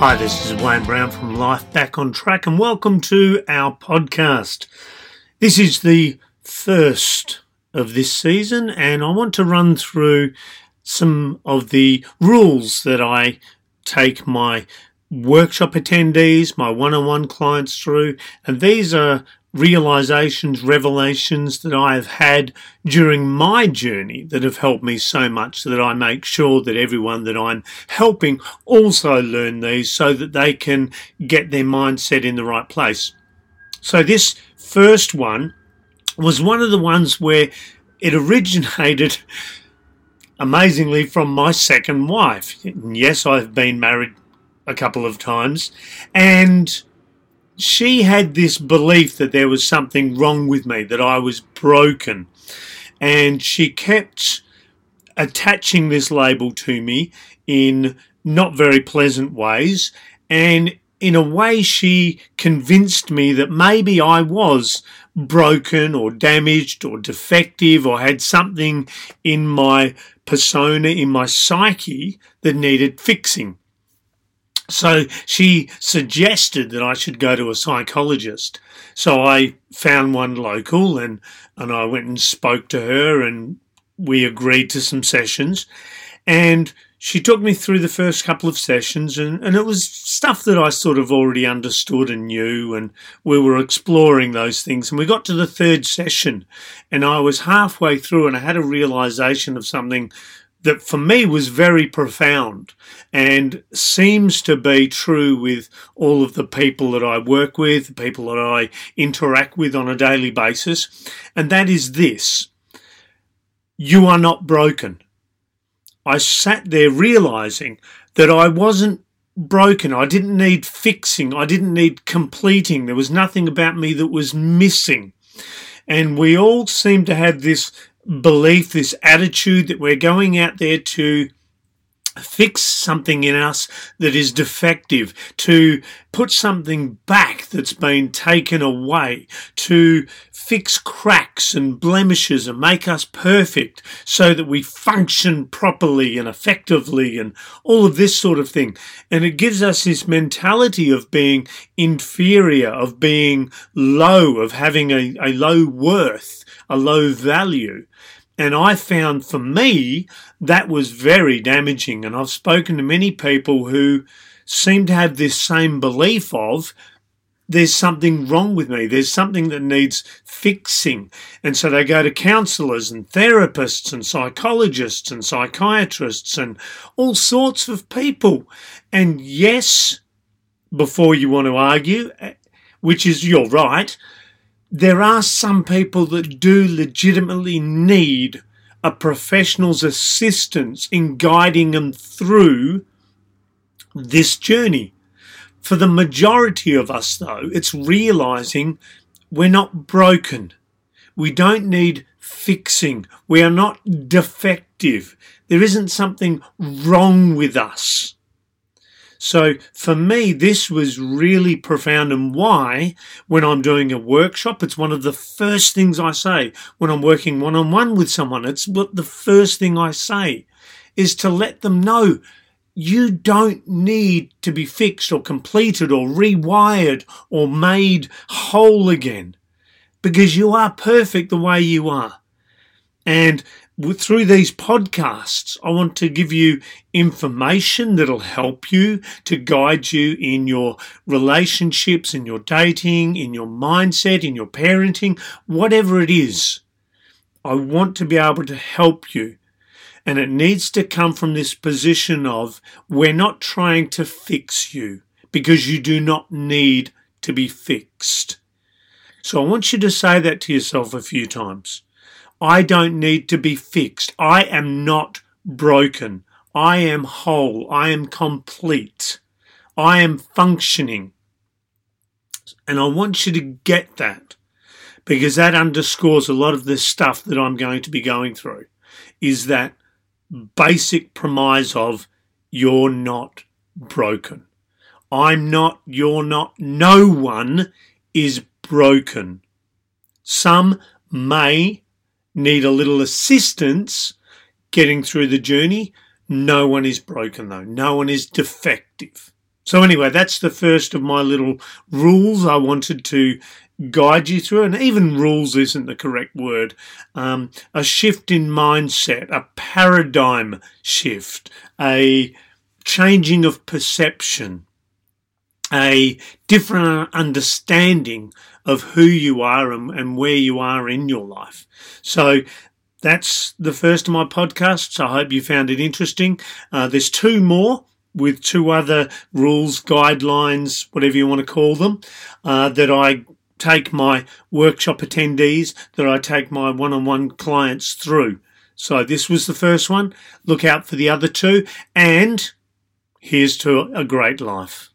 Hi, this is Wayne Brown from Life Back on Track, and welcome to our podcast. This is the first of this season, and I want to run through some of the rules that I take my workshop attendees, my one-on-one clients through, and these are realizations, revelations that I have had during my journey that have helped me so much that I make sure that everyone that I'm helping also learn these so that they can get their mindset in the right place. So this first one was one of the ones where it originated amazingly from my second wife. And yes, I've been married a couple of times, and she had this belief that there was something wrong with me, that I was broken. And she kept attaching this label to me in not very pleasant ways. And in a way, she convinced me that maybe I was broken or damaged or defective or had something in my persona, in my psyche that needed fixing. So she suggested that I should go to a psychologist. So I found one local and I went and spoke to her, and we agreed to some sessions. And she took me through the first couple of sessions, and it was stuff that I sort of already understood and knew, and we were exploring those things. And we got to the third session, and I was halfway through and I had a realization of something that for me was very profound and seems to be true with all of the people that I work with, the people that I interact with on a daily basis, and that is this: you are not broken. I sat there realizing that I wasn't broken. I didn't need fixing. I didn't need completing. There was nothing about me that was missing. And we all seem to have this belief, this attitude that we're going out there to fix something in us that is defective, to put something back that's been taken away, to fix cracks and blemishes and make us perfect so that we function properly and effectively and all of this sort of thing. And it gives us this mentality of being inferior, of being low, of having a low worth, a low value. And I found for me that was very damaging. And I've spoken to many people who seem to have this same belief of there's something wrong with me. There's something that needs fixing. And so they go to counsellors and therapists and psychologists and psychiatrists and all sorts of people. And yes, before you want to argue, which is you're right, there are some people that do legitimately need a professional's assistance in guiding them through this journey. For the majority of us, though, it's realizing we're not broken. We don't need fixing. We are not defective. There isn't something wrong with us. So for me, this was really profound, and why when I'm doing a workshop, it's one of the first things I say. When I'm working one-on-one with someone, it's what the first thing I say is to let them know you don't need to be fixed or completed or rewired or made whole again, because you are perfect the way you are. And through these podcasts, I want to give you information that'll help you, to guide you in your relationships, in your dating, in your mindset, in your parenting, whatever it is. I want to be able to help you. And it needs to come from this position of we're not trying to fix you, because you do not need to be fixed. So I want you to say that to yourself a few times. I don't need to be fixed. I am not broken. I am whole. I am complete. I am functioning. And I want you to get that, because that underscores a lot of this stuff that I'm going to be going through, is that basic premise of you're not broken. I'm not, you're not, no one is broken. Some may need a little assistance getting through the journey. No one is broken though. No one is defective. So anyway, that's the first of my little rules I wanted to guide you through, and even rules isn't the correct word, a shift in mindset, a paradigm shift, a changing of perception, a different understanding of who you are and where you are in your life. So that's the first of my podcasts. I hope you found it interesting. There's two more with two other rules, guidelines, whatever you want to call them, that I take my workshop attendees, that I take my one-on-one clients through. So this was the first one. Look out for the other two. And here's to a great life.